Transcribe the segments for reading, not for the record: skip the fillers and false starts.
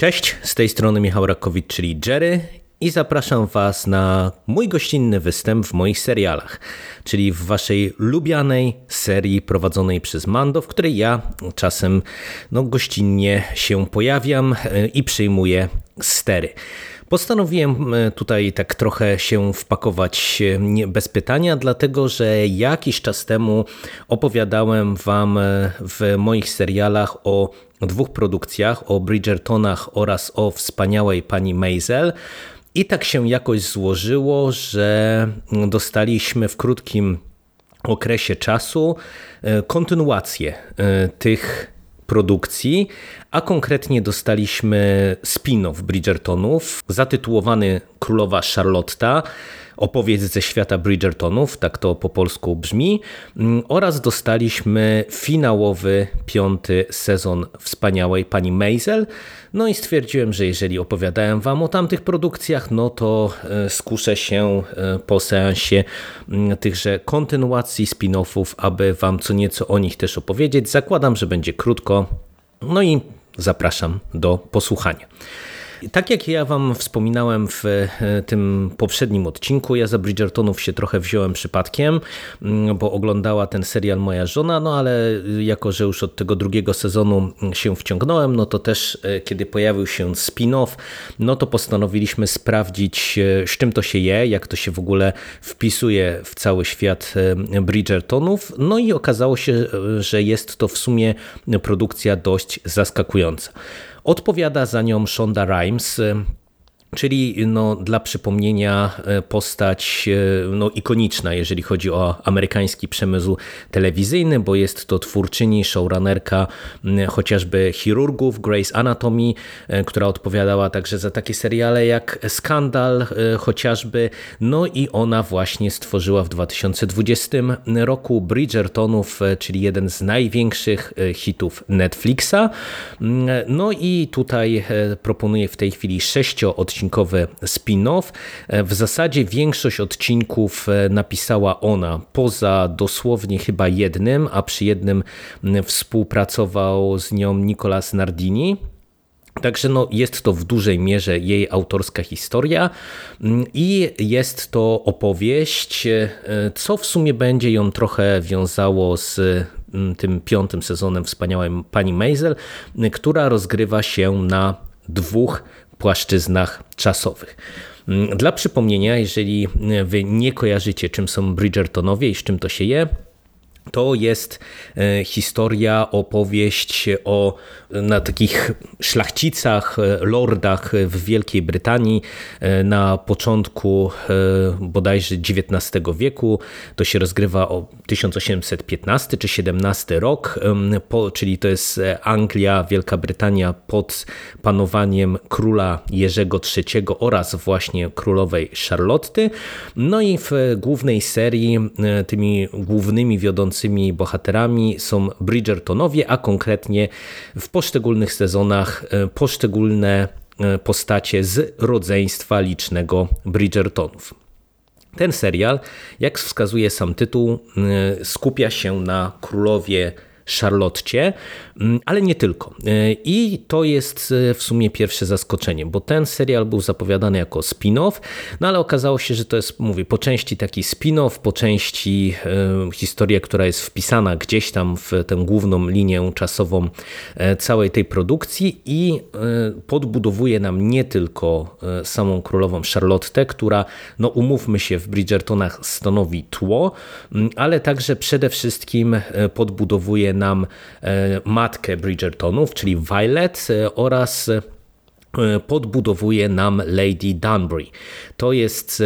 Cześć, z tej strony Michał Rakowicz, czyli Jerry, i zapraszam Was na mój gościnny występ w moich serialach, czyli w Waszej lubianej serii prowadzonej przez Mando, w której ja czasem gościnnie się pojawiam i przyjmuję stery. Postanowiłem tutaj tak trochę się wpakować bez pytania, dlatego że jakiś czas temu opowiadałem Wam w moich serialach o dwóch produkcjach, o Bridgertonach oraz o wspaniałej pani Maisel. I tak się jakoś złożyło, że dostaliśmy w krótkim okresie czasu kontynuację tych produkcji, a konkretnie dostaliśmy spin-off Bridgertonów zatytułowany Królowa Charlotta, opowieść ze świata Bridgertonów, tak to po polsku brzmi, oraz dostaliśmy finałowy 5. sezon wspaniałej pani Maisel. No i stwierdziłem, że jeżeli opowiadałem Wam o tamtych produkcjach, no to skuszę się po seansie tychże kontynuacji, spin-offów, aby Wam co nieco o nich też opowiedzieć. Zakładam, że będzie krótko, no i zapraszam do posłuchania. Tak jak ja Wam wspominałem w tym poprzednim odcinku, ja za Bridgertonów się trochę wziąłem przypadkiem, bo oglądała ten serial moja żona, no ale jako że już od tego drugiego sezonu się wciągnąłem, no to też kiedy pojawił się spin-off, no to postanowiliśmy sprawdzić, z czym to się je, jak to się w ogóle wpisuje w cały świat Bridgertonów, no i okazało się, że jest to w sumie produkcja dość zaskakująca. Odpowiada za nią Shonda Rhimes, czyli dla przypomnienia postać ikoniczna, jeżeli chodzi o amerykański przemysł telewizyjny, bo jest to twórczyni, showrunnerka chociażby Chirurgów, Grey's Anatomy, która odpowiadała także za takie seriale jak Skandal chociażby, no i ona właśnie stworzyła w 2020 roku Bridgertonów, czyli jeden z największych hitów Netflixa. No i tutaj proponuję w tej chwili 6-odcinkowy spin-off. W zasadzie większość odcinków napisała ona, poza dosłownie chyba jednym, a przy jednym współpracował z nią Nicolas Nardini. Także jest to w dużej mierze jej autorska historia i jest to opowieść, co w sumie będzie ją trochę wiązało z tym 5. sezonem wspaniałej pani Maisel, która rozgrywa się na 2 płaszczyznach czasowych. Dla przypomnienia, jeżeli wy nie kojarzycie, czym są Bridgertonowie i z czym to się je, to jest historia, opowieść na takich szlachcicach, lordach w Wielkiej Brytanii na początku bodajże XIX wieku. To się rozgrywa o 1815 czy 17 rok, czyli to jest Anglia, Wielka Brytania pod panowaniem króla Jerzego III oraz właśnie królowej Charlotty. No i w głównej serii tymi głównymi wiodącymi bohaterami są Bridgertonowie, a konkretnie w poszczególnych sezonach poszczególne postacie z rodzeństwa licznego Bridgertonów. Ten serial, jak wskazuje sam tytuł, skupia się na królowie Charlotcie, ale nie tylko. I to jest w sumie pierwsze zaskoczenie, bo ten serial był zapowiadany jako spin-off, ale okazało się, że to jest, po części taki spin-off, po części historia, która jest wpisana gdzieś tam w tę główną linię czasową całej tej produkcji i podbudowuje nam nie tylko samą królową Charlottę, która, umówmy się, w Bridgertonach stanowi tło, ale także przede wszystkim podbudowuje nam matkę Bridgertonów, czyli Violet, oraz podbudowuje nam Lady Danbury. To jest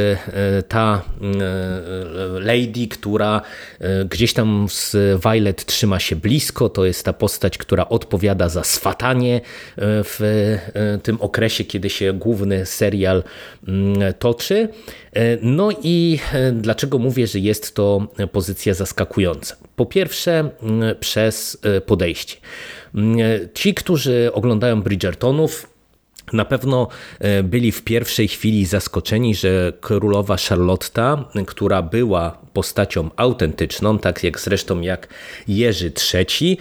ta lady, która gdzieś tam z Violet trzyma się blisko. To jest ta postać, która odpowiada za swatanie w tym okresie, kiedy się główny serial toczy. No i dlaczego mówię, że jest to pozycja zaskakująca? Po pierwsze, przez podejście. Ci, którzy oglądają Bridgertonów, Na pewno byli w pierwszej chwili zaskoczeni, że królowa Charlotta, która była postacią autentyczną, tak jak zresztą jak Jerzy III,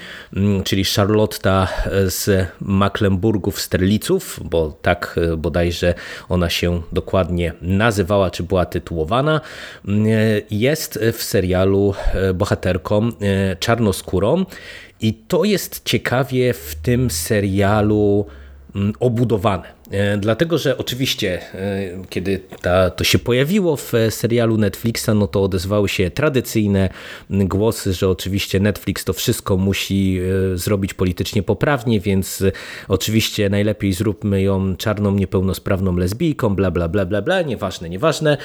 czyli Charlotta z Mecklenburgów Strelców, bo tak bodajże ona się dokładnie nazywała, czy była tytułowana, jest w serialu bohaterką czarnoskórą i to jest ciekawie w tym serialu obudowane. Dlatego, że oczywiście kiedy to się pojawiło w serialu Netflixa, no to odezwały się tradycyjne głosy, że oczywiście Netflix to wszystko musi zrobić politycznie poprawnie, więc oczywiście najlepiej zróbmy ją czarną, niepełnosprawną lesbijką, bla bla bla bla bla, nieważne, nieważne.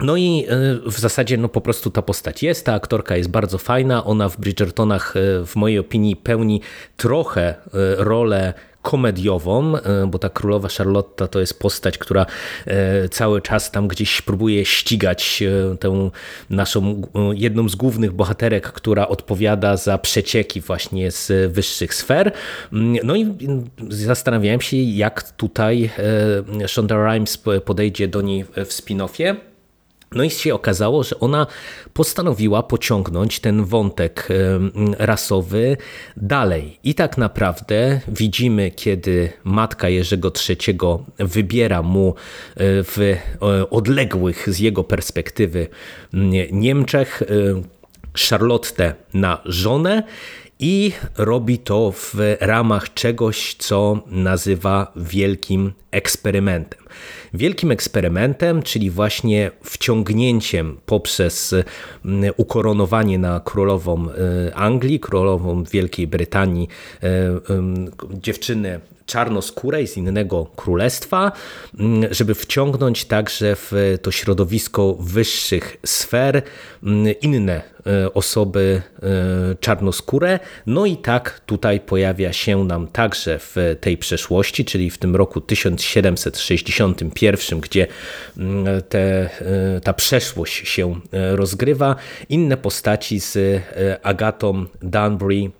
No i w zasadzie po prostu ta postać jest, ta aktorka jest bardzo fajna, ona w Bridgertonach w mojej opinii pełni trochę rolę komediową, bo ta królowa Charlotta to jest postać, która cały czas tam gdzieś próbuje ścigać tę naszą jedną z głównych bohaterek, która odpowiada za przecieki właśnie z wyższych sfer. No i zastanawiałem się, jak tutaj Shonda Rhimes podejdzie do niej w spin-offie. No i się okazało, że ona postanowiła pociągnąć ten wątek rasowy dalej. I tak naprawdę widzimy, kiedy matka Jerzego III wybiera mu w odległych z jego perspektywy Niemczech Charlottę na żonę i robi to w ramach czegoś, co nazywa wielkim eksperymentem. Wielkim eksperymentem, czyli właśnie wciągnięciem poprzez ukoronowanie na królową Anglii, królową Wielkiej Brytanii dziewczyny czarnoskórej z innego królestwa, żeby wciągnąć także w to środowisko wyższych sfer inne osoby czarnoskóre. No i tak tutaj pojawia się nam także w tej przeszłości, czyli w tym roku 1761, gdzie ta przeszłość się rozgrywa, inne postaci z Agatą Danbury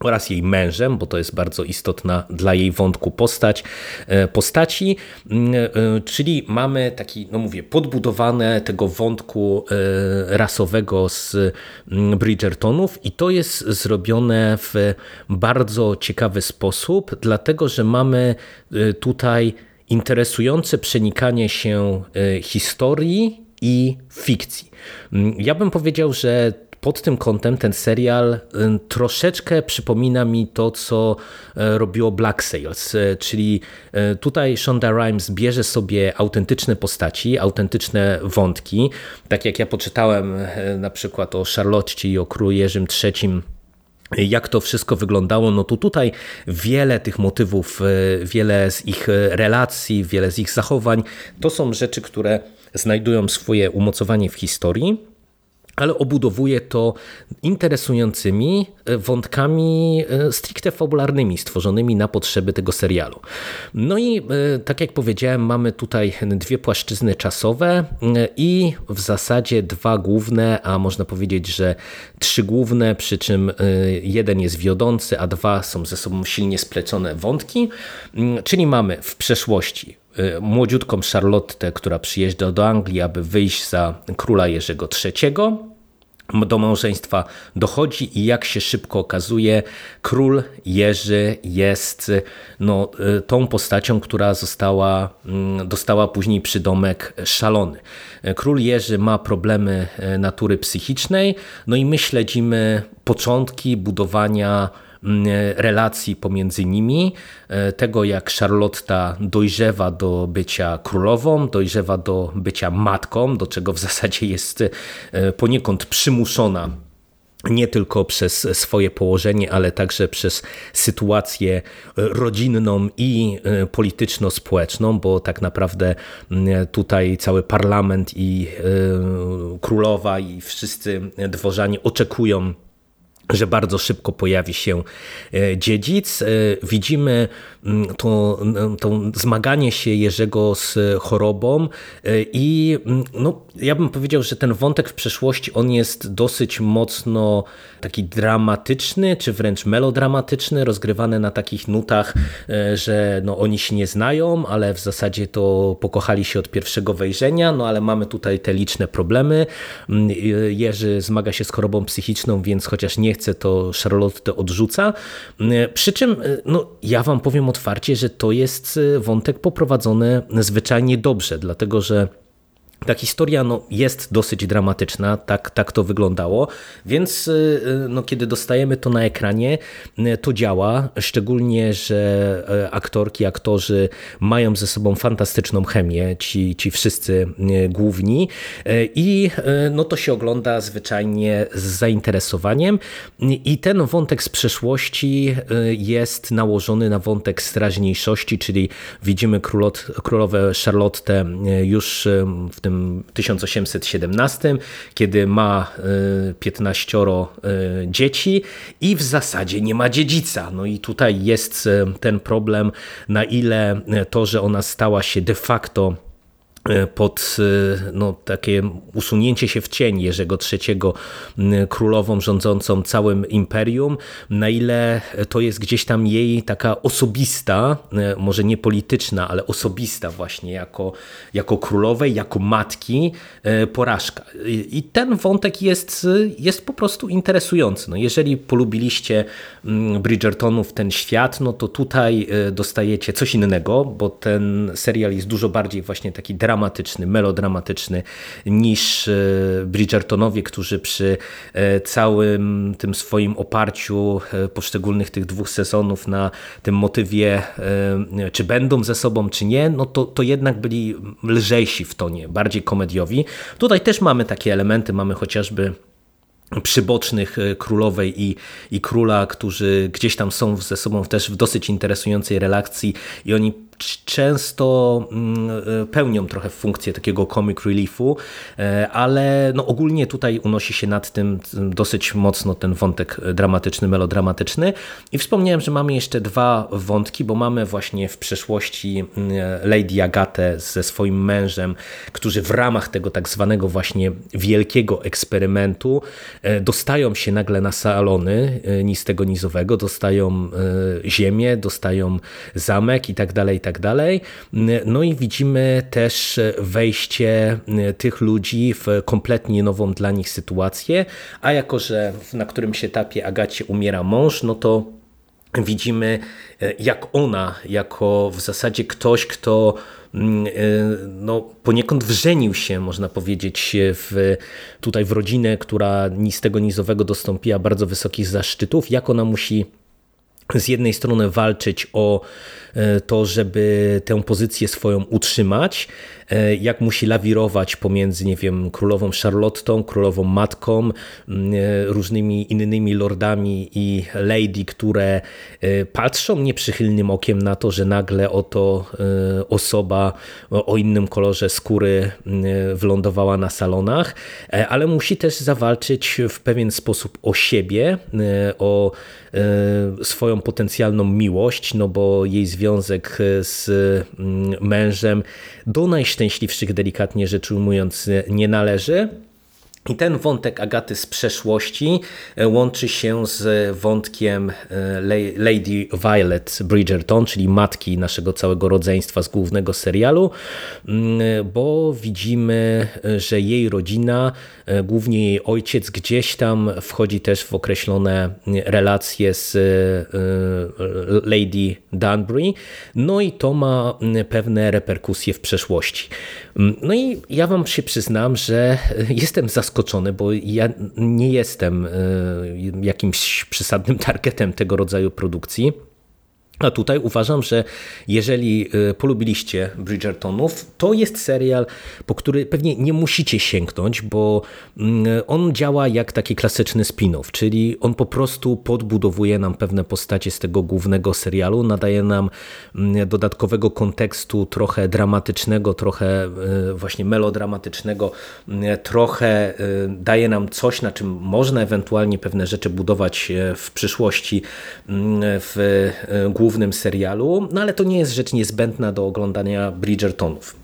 oraz jej mężem, bo to jest bardzo istotna dla jej wątku postaci, czyli mamy taki, no mówię, podbudowane tego wątku rasowego z Bridgertonów i to jest zrobione w bardzo ciekawy sposób, dlatego że mamy tutaj interesujące przenikanie się historii i fikcji. Ja bym powiedział, że pod tym kątem ten serial troszeczkę przypomina mi to, co robiło Black Sails, czyli tutaj Shonda Rhimes bierze sobie autentyczne postaci, autentyczne wątki. Tak jak ja poczytałem na przykład o Charlotcie i o królu Jerzym III, jak to wszystko wyglądało, no to tutaj wiele tych motywów, wiele z ich relacji, wiele z ich zachowań, to są rzeczy, które znajdują swoje umocowanie w historii, ale obudowuje to interesującymi wątkami stricte fabularnymi, stworzonymi na potrzeby tego serialu. No i tak jak powiedziałem, mamy tutaj dwie płaszczyzny czasowe i w zasadzie dwa główne, a można powiedzieć, że trzy główne, przy czym jeden jest wiodący, a dwa są ze sobą silnie splecone wątki, czyli mamy w przeszłości młodziutką Charlottę, która przyjeżdża do Anglii, aby wyjść za króla Jerzego III. Do małżeństwa dochodzi i jak się szybko okazuje, król Jerzy jest tą postacią, która dostała później przydomek szalony. Król Jerzy ma problemy natury psychicznej, no i my śledzimy początki budowania relacji pomiędzy nimi, tego jak Charlotta dojrzewa do bycia królową, dojrzewa do bycia matką, do czego w zasadzie jest poniekąd przymuszona nie tylko przez swoje położenie, ale także przez sytuację rodzinną i polityczno-społeczną, bo tak naprawdę tutaj cały parlament i królowa i wszyscy dworzanie oczekują że bardzo szybko pojawi się dziedzic. Widzimy to zmaganie się Jerzego z chorobą i ja bym powiedział, że ten wątek w przeszłości on jest dosyć mocno taki dramatyczny, czy wręcz melodramatyczny, rozgrywany na takich nutach, że oni się nie znają, ale w zasadzie to pokochali się od pierwszego wejrzenia, ale mamy tutaj te liczne problemy. Jerzy zmaga się z chorobą psychiczną, więc chociaż nie chce, to Charlotte odrzuca. Przy czym ja wam powiem otwarcie, że to jest wątek poprowadzony zwyczajnie dobrze, dlatego że ta historia jest dosyć dramatyczna, tak to wyglądało, więc kiedy dostajemy to na ekranie, to działa, szczególnie że aktorki, aktorzy mają ze sobą fantastyczną chemię, ci wszyscy główni i to się ogląda zwyczajnie z zainteresowaniem i ten wątek z przeszłości jest nałożony na wątek z teraźniejszości, czyli widzimy królowę Charlotte już w tym 1817, kiedy ma 15 dzieci i w zasadzie nie ma dziedzica. I tutaj jest ten problem, na ile to, że ona stała się de facto pod takie usunięcie się w cień Jerzego III królową rządzącą całym imperium, na ile to jest gdzieś tam jej taka osobista, może nie polityczna, ale osobista właśnie jako królowej, jako matki porażka. I ten wątek jest po prostu interesujący. Jeżeli polubiliście Bridgertonów, ten świat, to tutaj dostajecie coś innego, bo ten serial jest dużo bardziej właśnie taki dramatyczny, melodramatyczny niż Bridgertonowie, którzy przy całym tym swoim oparciu poszczególnych tych dwóch sezonów na tym motywie, czy będą ze sobą, czy nie, to jednak byli lżejsi w tonie, bardziej komediowi. Tutaj też mamy takie elementy, mamy chociażby przybocznych królowej i króla, którzy gdzieś tam są ze sobą też w dosyć interesującej relacji i oni często pełnią trochę funkcję takiego comic reliefu, ale ogólnie tutaj unosi się nad tym dosyć mocno ten wątek dramatyczny, melodramatyczny. I wspomniałem, że mamy jeszcze dwa wątki, bo mamy właśnie w przeszłości Lady Agatę ze swoim mężem, którzy w ramach tego tak zwanego właśnie wielkiego eksperymentu dostają się nagle na salony ni z tego, ni zowego, dostają ziemię, dostają zamek i tak dalej, tak dalej. I widzimy też wejście tych ludzi w kompletnie nową dla nich sytuację, a jako że na którymś etapie Agacie umiera mąż, to widzimy, jak ona jako w zasadzie ktoś, kto poniekąd wrzenił się, można powiedzieć, tutaj w rodzinę, która ni z tego, ni z owego dostąpiła bardzo wysokich zaszczytów, jak ona musi z jednej strony walczyć o to, żeby tę pozycję swoją utrzymać, jak musi lawirować pomiędzy, królową Charlottą, królową matką, różnymi innymi lordami i lady, które patrzą nieprzychylnym okiem na to, że nagle oto osoba o innym kolorze skóry wylądowała na salonach, ale musi też zawalczyć w pewien sposób o siebie, o swoją potencjalną miłość, bo jej związek z mężem do najszczęśliwszych, delikatnie rzecz ujmując, nie należy. I ten wątek Agaty z przeszłości łączy się z wątkiem Lady Violet Bridgerton, czyli matki naszego całego rodzeństwa z głównego serialu, bo widzimy, że jej rodzina, głównie jej ojciec, gdzieś tam wchodzi też w określone relacje z Lady Danbury, i to ma pewne reperkusje w przeszłości. I ja wam się przyznam, że jestem zaskoczony, bo ja nie jestem jakimś przesadnym targetem tego rodzaju produkcji. A tutaj uważam, że jeżeli polubiliście Bridgertonów, to jest serial, po który pewnie nie musicie sięgnąć, bo on działa jak taki klasyczny spin-off, czyli on po prostu podbudowuje nam pewne postacie z tego głównego serialu, nadaje nam dodatkowego kontekstu, trochę dramatycznego, trochę właśnie melodramatycznego, trochę daje nam coś, na czym można ewentualnie pewne rzeczy budować w przyszłości w głównym serialu, no ale to nie jest rzecz niezbędna do oglądania Bridgertonów.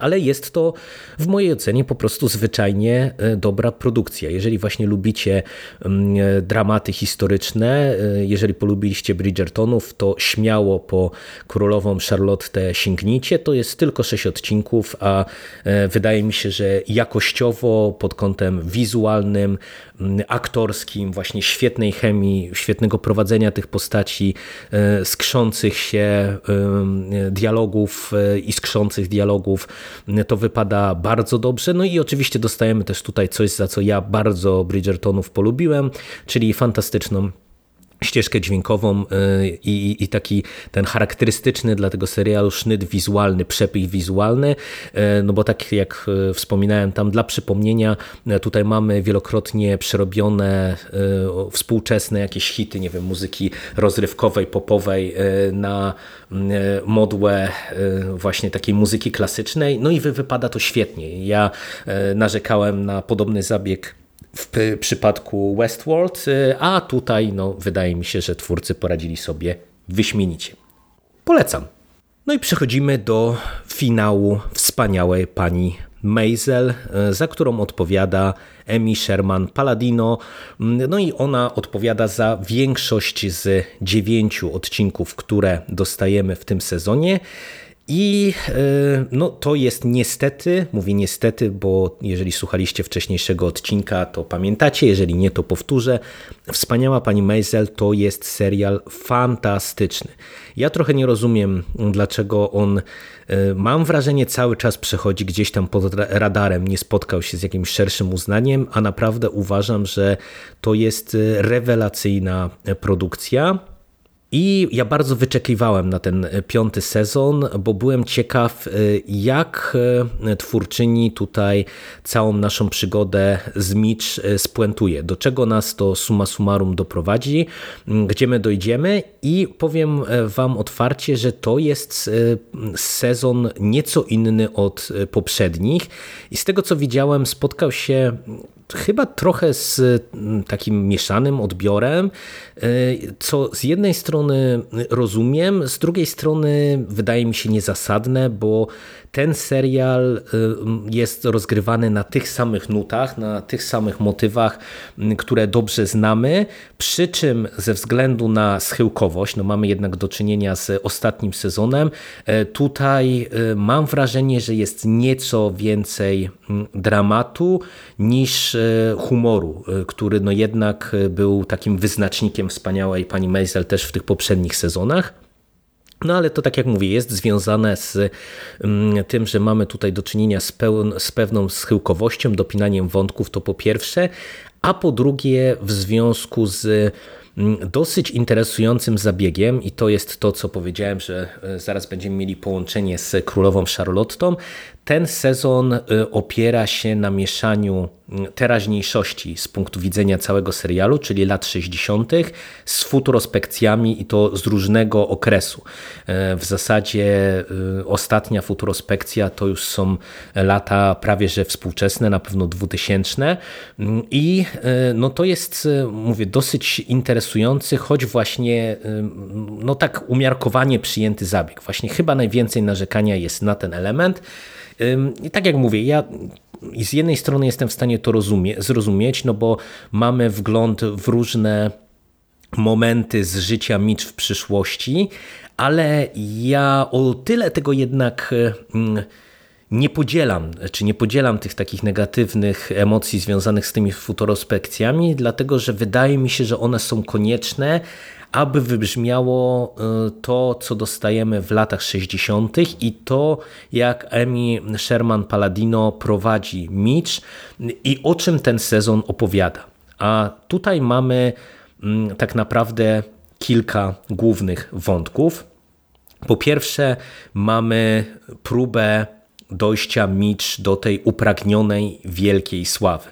Ale jest to w mojej ocenie po prostu zwyczajnie dobra produkcja. Jeżeli właśnie lubicie dramaty historyczne, jeżeli polubiliście Bridgertonów, to śmiało po królową Charlottę sięgnijcie. To jest tylko 6 odcinków, a wydaje mi się, że jakościowo pod kątem wizualnym, aktorskim, właśnie świetnej chemii, świetnego prowadzenia tych postaci, skrzących się dialogów i skrzących dialogów, to wypada bardzo dobrze. No i oczywiście dostajemy też tutaj coś, za co ja bardzo Bridgertonów polubiłem, czyli fantastyczną ścieżkę dźwiękową i taki ten charakterystyczny dla tego serialu sznyt wizualny, przepych wizualny, no bo tak jak wspominałem tam dla przypomnienia, tutaj mamy wielokrotnie przerobione współczesne jakieś hity, nie wiem, muzyki rozrywkowej, popowej na modłę właśnie takiej muzyki klasycznej, no i wypada to świetnie. Ja narzekałem na podobny zabieg w przypadku Westworld, a tutaj no, wydaje mi się, że twórcy poradzili sobie wyśmienicie. Polecam. No i przechodzimy do finału wspaniałej pani Maisel, za którą odpowiada Amy Sherman-Palladino. No i ona odpowiada za większość z 9 odcinków, które dostajemy w tym sezonie. I no, to jest niestety, mówię niestety, bo jeżeli słuchaliście wcześniejszego odcinka, to pamiętacie, jeżeli nie, to powtórzę. Wspaniała pani Maisel to jest serial fantastyczny. Ja trochę nie rozumiem, dlaczego on, mam wrażenie, cały czas przechodzi gdzieś tam pod radarem, nie spotkał się z jakimś szerszym uznaniem, a naprawdę uważam, że to jest rewelacyjna produkcja. I ja bardzo wyczekiwałem na ten 5. sezon, bo byłem ciekaw, jak twórczyni tutaj całą naszą przygodę z Mitch spuentuje, do czego nas to summa summarum doprowadzi, gdzie my dojdziemy i powiem wam otwarcie, że to jest sezon nieco inny od poprzednich i z tego co widziałem spotkał się chyba trochę z takim mieszanym odbiorem, co z jednej strony rozumiem, z drugiej strony wydaje mi się niezasadne, bo ten serial jest rozgrywany na tych samych nutach, na tych samych motywach, które dobrze znamy, przy czym ze względu na schyłkowość, no mamy jednak do czynienia z ostatnim sezonem, tutaj mam wrażenie, że jest nieco więcej dramatu niż humoru, który no jednak był takim wyznacznikiem wspaniałej pani Maisel też w tych poprzednich sezonach. No ale to tak jak mówię, jest związane z tym, że mamy tutaj do czynienia z pewną schyłkowością, dopinaniem wątków, to po pierwsze, a po drugie w związku z dosyć interesującym zabiegiem i to jest to, co powiedziałem, że zaraz będziemy mieli połączenie z królową Charlottą. Ten sezon opiera się na mieszaniu teraźniejszości z punktu widzenia całego serialu, czyli lat 60. z futurospekcjami i to z różnego okresu. W zasadzie ostatnia futurospekcja to już są lata prawie że współczesne, na pewno 2000. I no to jest, mówię, dosyć interesujący, choć właśnie no tak umiarkowanie przyjęty zabieg. Właśnie chyba najwięcej narzekania jest na ten element. I tak jak mówię, ja z jednej strony jestem w stanie to zrozumieć, no bo mamy wgląd w różne momenty z życia Mitch w przyszłości, ale ja o tyle tego jednak nie podzielam tych takich negatywnych emocji związanych z tymi futurospekcjami, dlatego że wydaje mi się, że one są konieczne, aby wybrzmiało to, co dostajemy w latach 60. i to, jak Amy Sherman-Palladino prowadzi Mitch i o czym ten sezon opowiada. A tutaj mamy tak naprawdę kilka głównych wątków. Po pierwsze, mamy próbę dojścia Mitch do tej upragnionej wielkiej sławy.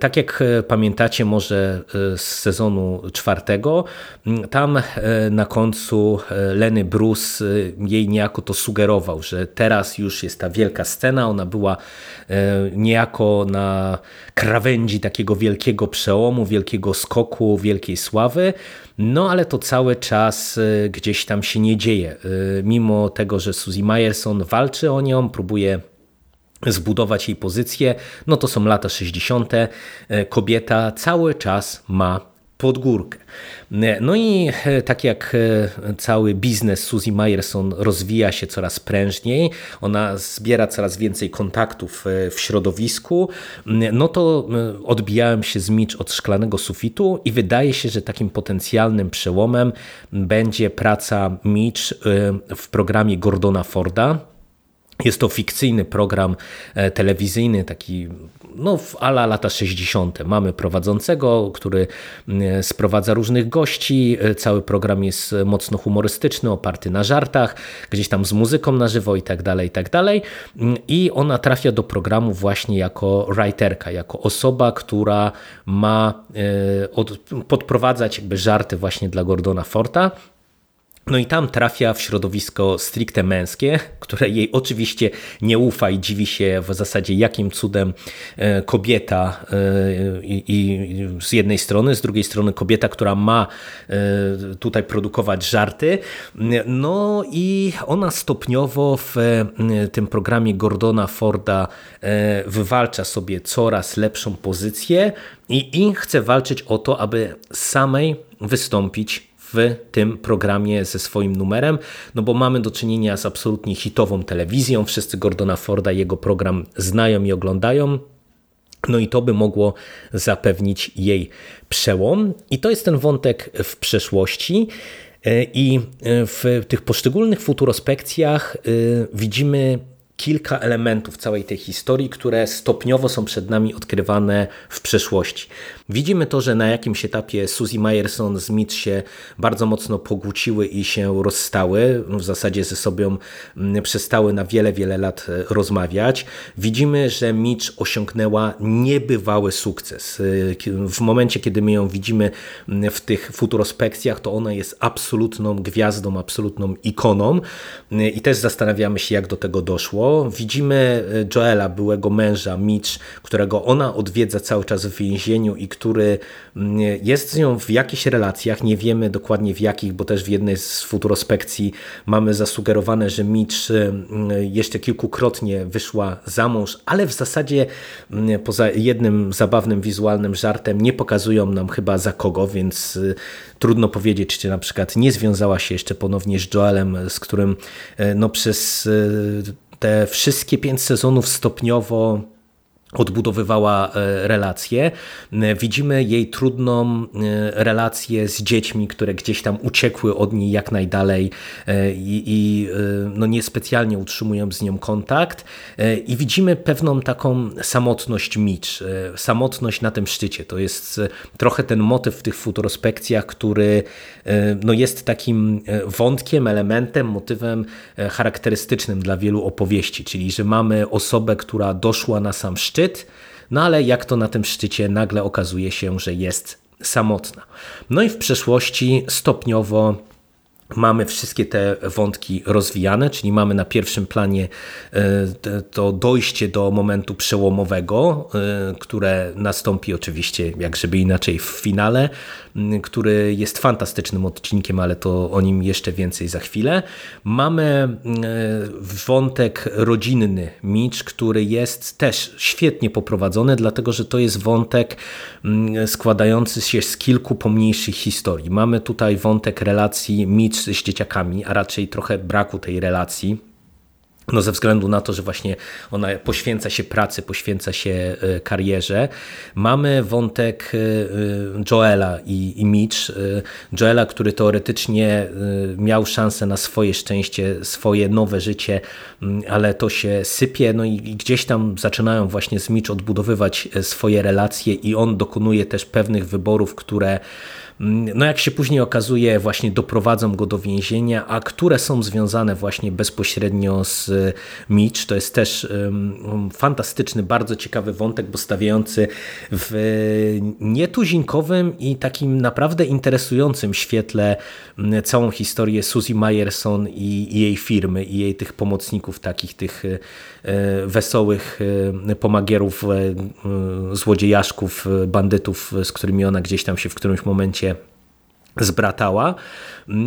Tak jak pamiętacie może z sezonu 4, tam na końcu Lenny Bruce jej niejako to sugerował, że teraz już jest ta wielka scena, ona była niejako na krawędzi takiego wielkiego przełomu, wielkiego skoku, wielkiej sławy, no ale to cały czas gdzieś tam się nie dzieje. Mimo tego, że Suzy Meyerson walczy o nią, próbuje zbudować jej pozycję, no to są lata 60. Kobieta cały czas ma podgórkę. No i tak jak cały biznes Suzy Meyerson rozwija się coraz prężniej, ona zbiera coraz więcej kontaktów w środowisku, no to odbijałem się z Mitch od szklanego sufitu i wydaje się, że takim potencjalnym przełomem będzie praca Mitch w programie Gordona Forda. Jest to fikcyjny program telewizyjny, taki no a la lata 60. Mamy prowadzącego, który sprowadza różnych gości. Cały program jest mocno humorystyczny, oparty na żartach, gdzieś tam z muzyką na żywo i tak dalej, i tak dalej. I ona trafia do programu właśnie jako writerka, jako osoba, która ma podprowadzać jakby żarty właśnie dla Gordona Forda. No i tam trafia w środowisko stricte męskie, które jej oczywiście nie ufa i dziwi się w zasadzie, jakim cudem kobieta i z jednej strony, z drugiej strony kobieta, która ma tutaj produkować żarty. No i ona stopniowo w tym programie Gordona Forda wywalcza sobie coraz lepszą pozycję i chce walczyć o to, aby samej wystąpić w tym programie ze swoim numerem, no bo mamy do czynienia z absolutnie hitową telewizją, wszyscy Gordona Forda jego program znają i oglądają, no i to by mogło zapewnić jej przełom i to jest ten wątek w przeszłości i w tych poszczególnych futurospekcjach widzimy kilka elementów całej tej historii, które stopniowo są przed nami odkrywane w przeszłości. Widzimy to, że na jakimś etapie Suzy Meyerson z Mitch się bardzo mocno pogłóciły i się rozstały. W zasadzie ze sobą przestały na wiele, wiele lat rozmawiać. Widzimy, że Mitch osiągnęła niebywały sukces. W momencie, kiedy my ją widzimy w tych futurospekcjach, to ona jest absolutną gwiazdą, absolutną ikoną i też zastanawiamy się, jak do tego doszło. Widzimy Joela, byłego męża Mitch, którego ona odwiedza cały czas w więzieniu i który jest z nią w jakichś relacjach, nie wiemy dokładnie w jakich, bo też w jednej z futurospekcji mamy zasugerowane, że Mitch jeszcze kilkukrotnie wyszła za mąż, ale w zasadzie poza jednym zabawnym wizualnym żartem nie pokazują nam chyba za kogo, więc trudno powiedzieć, czy na przykład nie związała się jeszcze ponownie z Joelem, z którym no przez te wszystkie 5 sezonów stopniowo odbudowywała relacje. Widzimy jej trudną relację z dziećmi, które gdzieś tam uciekły od niej jak najdalej i no niespecjalnie utrzymują z nią kontakt. I widzimy pewną taką samotność Mitch, samotność na tym szczycie. To jest trochę ten motyw w tych futurospekcjach, który no jest takim wątkiem, elementem, motywem charakterystycznym dla wielu opowieści, czyli że mamy osobę, która doszła na sam szczyt, no ale jak to na tym szczycie nagle okazuje się, że jest samotna. No i w przeszłości stopniowo mamy wszystkie te wątki rozwijane, czyli mamy na pierwszym planie to dojście do momentu przełomowego, które nastąpi oczywiście, jak żeby inaczej, w finale, który jest fantastycznym odcinkiem, ale to o nim jeszcze więcej za chwilę. Mamy wątek rodzinny Mitch, który jest też świetnie poprowadzony, dlatego że to jest wątek składający się z kilku pomniejszych historii. Mamy tutaj wątek relacji Mitch z dzieciakami, a raczej trochę braku tej relacji, no ze względu na to, że właśnie ona poświęca się pracy, poświęca się karierze. Mamy wątek Joela i Mitch. Joela, który teoretycznie miał szansę na swoje szczęście, swoje nowe życie, ale to się sypie, no i gdzieś tam zaczynają właśnie z Mitch odbudowywać swoje relacje i on dokonuje też pewnych wyborów, które no jak się później okazuje, właśnie doprowadzą go do więzienia, a które są związane właśnie bezpośrednio z Mitch. To jest też fantastyczny, bardzo ciekawy wątek, bo stawiający w nietuzinkowym i takim naprawdę interesującym świetle całą historię Suzy Myerson i jej firmy, i jej tych pomocników, takich tych wesołych pomagierów, złodziejaszków, bandytów, z którymi ona gdzieś tam się w którymś momencie zbratała.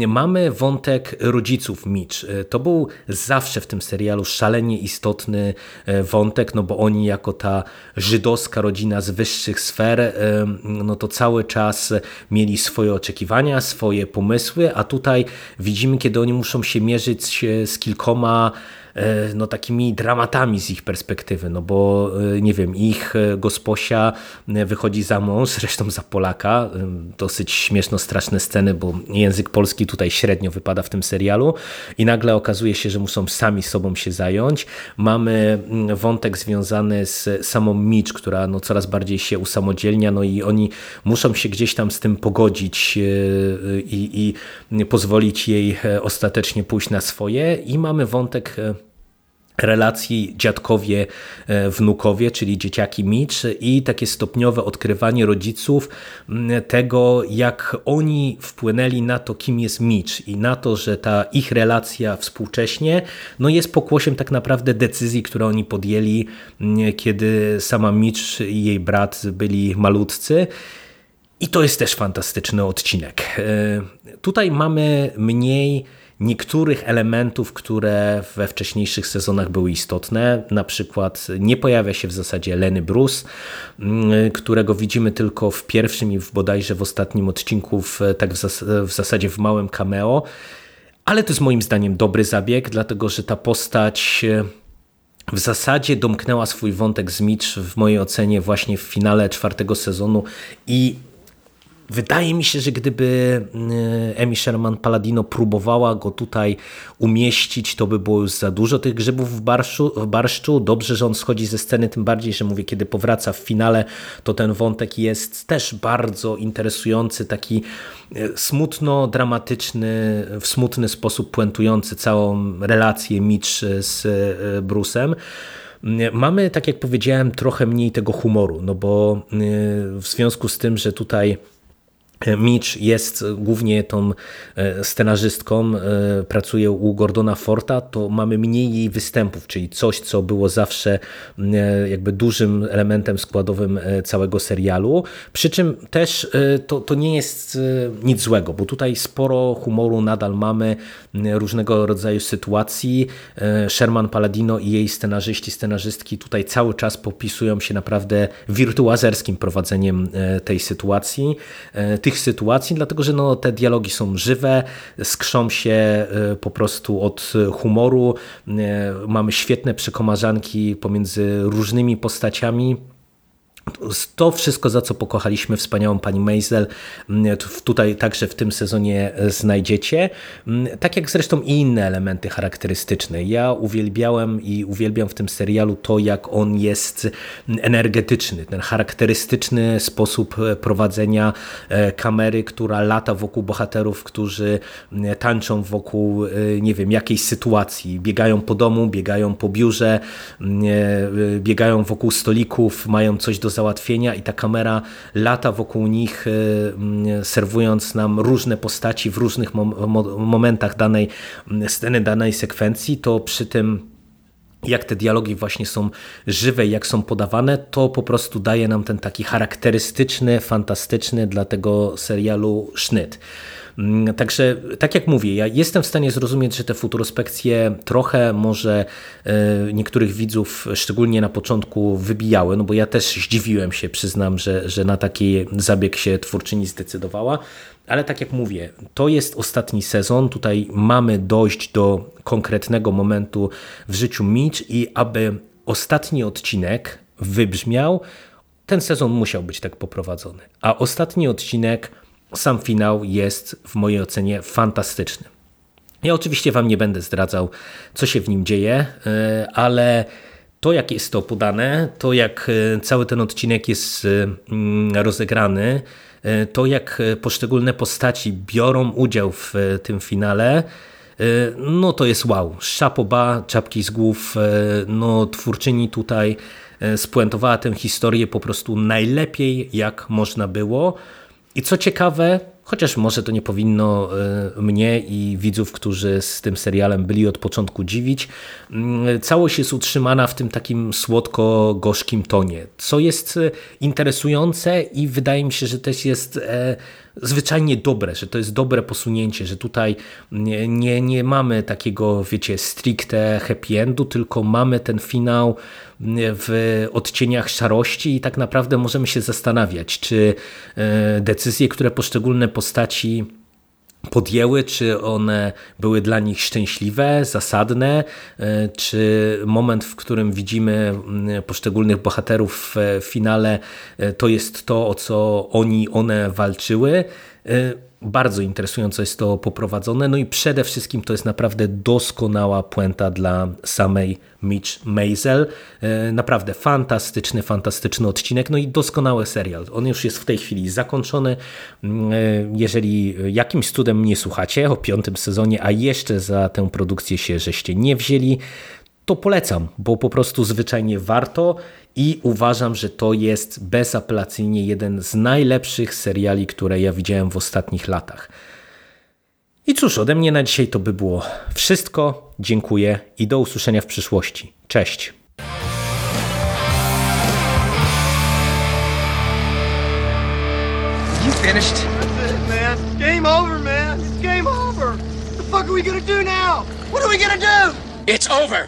Mamy wątek rodziców Mitch. To był zawsze w tym serialu szalenie istotny wątek, no bo oni jako ta żydowska rodzina z wyższych sfer, no to cały czas mieli swoje oczekiwania, swoje pomysły, a tutaj widzimy, kiedy oni muszą się mierzyć z kilkoma no takimi dramatami z ich perspektywy, no bo nie wiem, ich gosposia wychodzi za mąż, zresztą za Polaka, dosyć śmieszno straszne sceny, bo język polski tutaj średnio wypada w tym serialu i nagle okazuje się, że muszą sami sobą się zająć. Mamy wątek związany z samą Mitch, która no coraz bardziej się usamodzielnia, no i oni muszą się gdzieś tam z tym pogodzić i pozwolić jej ostatecznie pójść na swoje. I mamy wątek relacji dziadkowie-wnukowie, czyli dzieciaki Mitch, i takie stopniowe odkrywanie rodziców tego, jak oni wpłynęli na to, kim jest Mitch, i na to, że ta ich relacja współcześnie no jest pokłosiem tak naprawdę decyzji, które oni podjęli, kiedy sama Mitch i jej brat byli malutcy. I to jest też fantastyczny odcinek. Tutaj mamy mniej niektórych elementów, które we wcześniejszych sezonach były istotne. Na przykład nie pojawia się w zasadzie Lenny Bruce, którego widzimy tylko w pierwszym i bodajże w ostatnim odcinku, w zasadzie w małym cameo. Ale to jest moim zdaniem dobry zabieg, dlatego że ta postać w zasadzie domknęła swój wątek z Mitch w mojej ocenie właśnie w finale czwartego sezonu i wydaje mi się, że gdyby Amy Sherman-Palladino próbowała go tutaj umieścić, to by było już za dużo tych grzybów w barszczu. Dobrze, że on schodzi ze sceny, tym bardziej, że mówię, kiedy powraca w finale, to ten wątek jest też bardzo interesujący, taki smutno-dramatyczny, w smutny sposób puentujący całą relację Mitch z Bruce'em. Mamy, tak jak powiedziałem, trochę mniej tego humoru, no bo w związku z tym, że tutaj Mitch jest głównie tą scenarzystką, pracuje u Gordona Forta, to mamy mniej jej występów, czyli coś, co było zawsze jakby dużym elementem składowym całego serialu. Przy czym też to nie jest nic złego, bo tutaj sporo humoru nadal mamy, różnego rodzaju sytuacji. Sherman-Palladino i jej scenarzyści, scenarzystki tutaj cały czas popisują się naprawdę wirtuazerskim prowadzeniem tej sytuacji, dlatego że no, te dialogi są żywe, skrzą się po prostu od humoru. Mamy świetne przekomarzanki pomiędzy różnymi postaciami. To wszystko, za co pokochaliśmy wspaniałą pani Maisel, tutaj także w tym sezonie znajdziecie. Tak jak zresztą i inne elementy charakterystyczne. Ja uwielbiałem i uwielbiam w tym serialu to, jak on jest energetyczny. Ten charakterystyczny sposób prowadzenia kamery, która lata wokół bohaterów, którzy tańczą wokół, nie wiem, jakiejś sytuacji. Biegają po domu, biegają po biurze, biegają wokół stolików, mają coś do załatwienia i ta kamera lata wokół nich, serwując nam różne postaci w różnych momentach danej sceny, danej sekwencji. To przy tym, jak te dialogi właśnie są żywe, jak są podawane, to po prostu daje nam ten taki charakterystyczny, fantastyczny dla tego serialu sznyt. Także, tak jak mówię, ja jestem w stanie zrozumieć, że te futurospekcje trochę może niektórych widzów, szczególnie na początku, wybijały, no bo ja też zdziwiłem się, przyznam, że na taki zabieg się twórczyni zdecydowała, ale tak jak mówię, to jest ostatni sezon, tutaj mamy dojść do konkretnego momentu w życiu Mitch i aby ostatni odcinek wybrzmiał, ten sezon musiał być tak poprowadzony, a ostatni odcinek, sam finał, jest w mojej ocenie fantastyczny. Ja oczywiście wam nie będę zdradzał, co się w nim dzieje, ale to, jak jest to podane, to jak cały ten odcinek jest rozegrany, to jak poszczególne postaci biorą udział w tym finale, no to jest wow. Chapeau bas, czapki z głów, no twórczyni tutaj spuentowała tę historię po prostu najlepiej jak można było. I co ciekawe, chociaż może to nie powinno mnie i widzów, którzy z tym serialem byli od początku, dziwić, całość jest utrzymana w tym takim słodko-gorzkim tonie, co jest interesujące i wydaje mi się, że też jest zwyczajnie dobre, że to jest dobre posunięcie, że tutaj nie mamy takiego, wiecie, stricte happy endu, tylko mamy ten finał w odcieniach szarości i tak naprawdę możemy się zastanawiać, czy decyzje, które poszczególne postaci podjęły, czy one były dla nich szczęśliwe, zasadne, czy moment, w którym widzimy poszczególnych bohaterów w finale, to jest to, o co one walczyły. Bardzo interesująco jest to poprowadzone, no i przede wszystkim to jest naprawdę doskonała puenta dla samej Midge Maisel. Naprawdę fantastyczny odcinek, no i doskonały serial. On już jest w tej chwili zakończony. Jeżeli jakimś cudem nie słuchacie o 5. sezonie, a jeszcze za tę produkcję się żeście nie wzięli, to polecam, bo po prostu zwyczajnie warto i uważam, że to jest bezapelacyjnie jeden z najlepszych seriali, które ja widziałem w ostatnich latach. I cóż, ode mnie na dzisiaj to by było wszystko. Dziękuję i do usłyszenia w przyszłości. Cześć! You finished? That's it, man. Game over, man. It's game over. What the fuck are we gonna do now? What are we gonna do? It's over.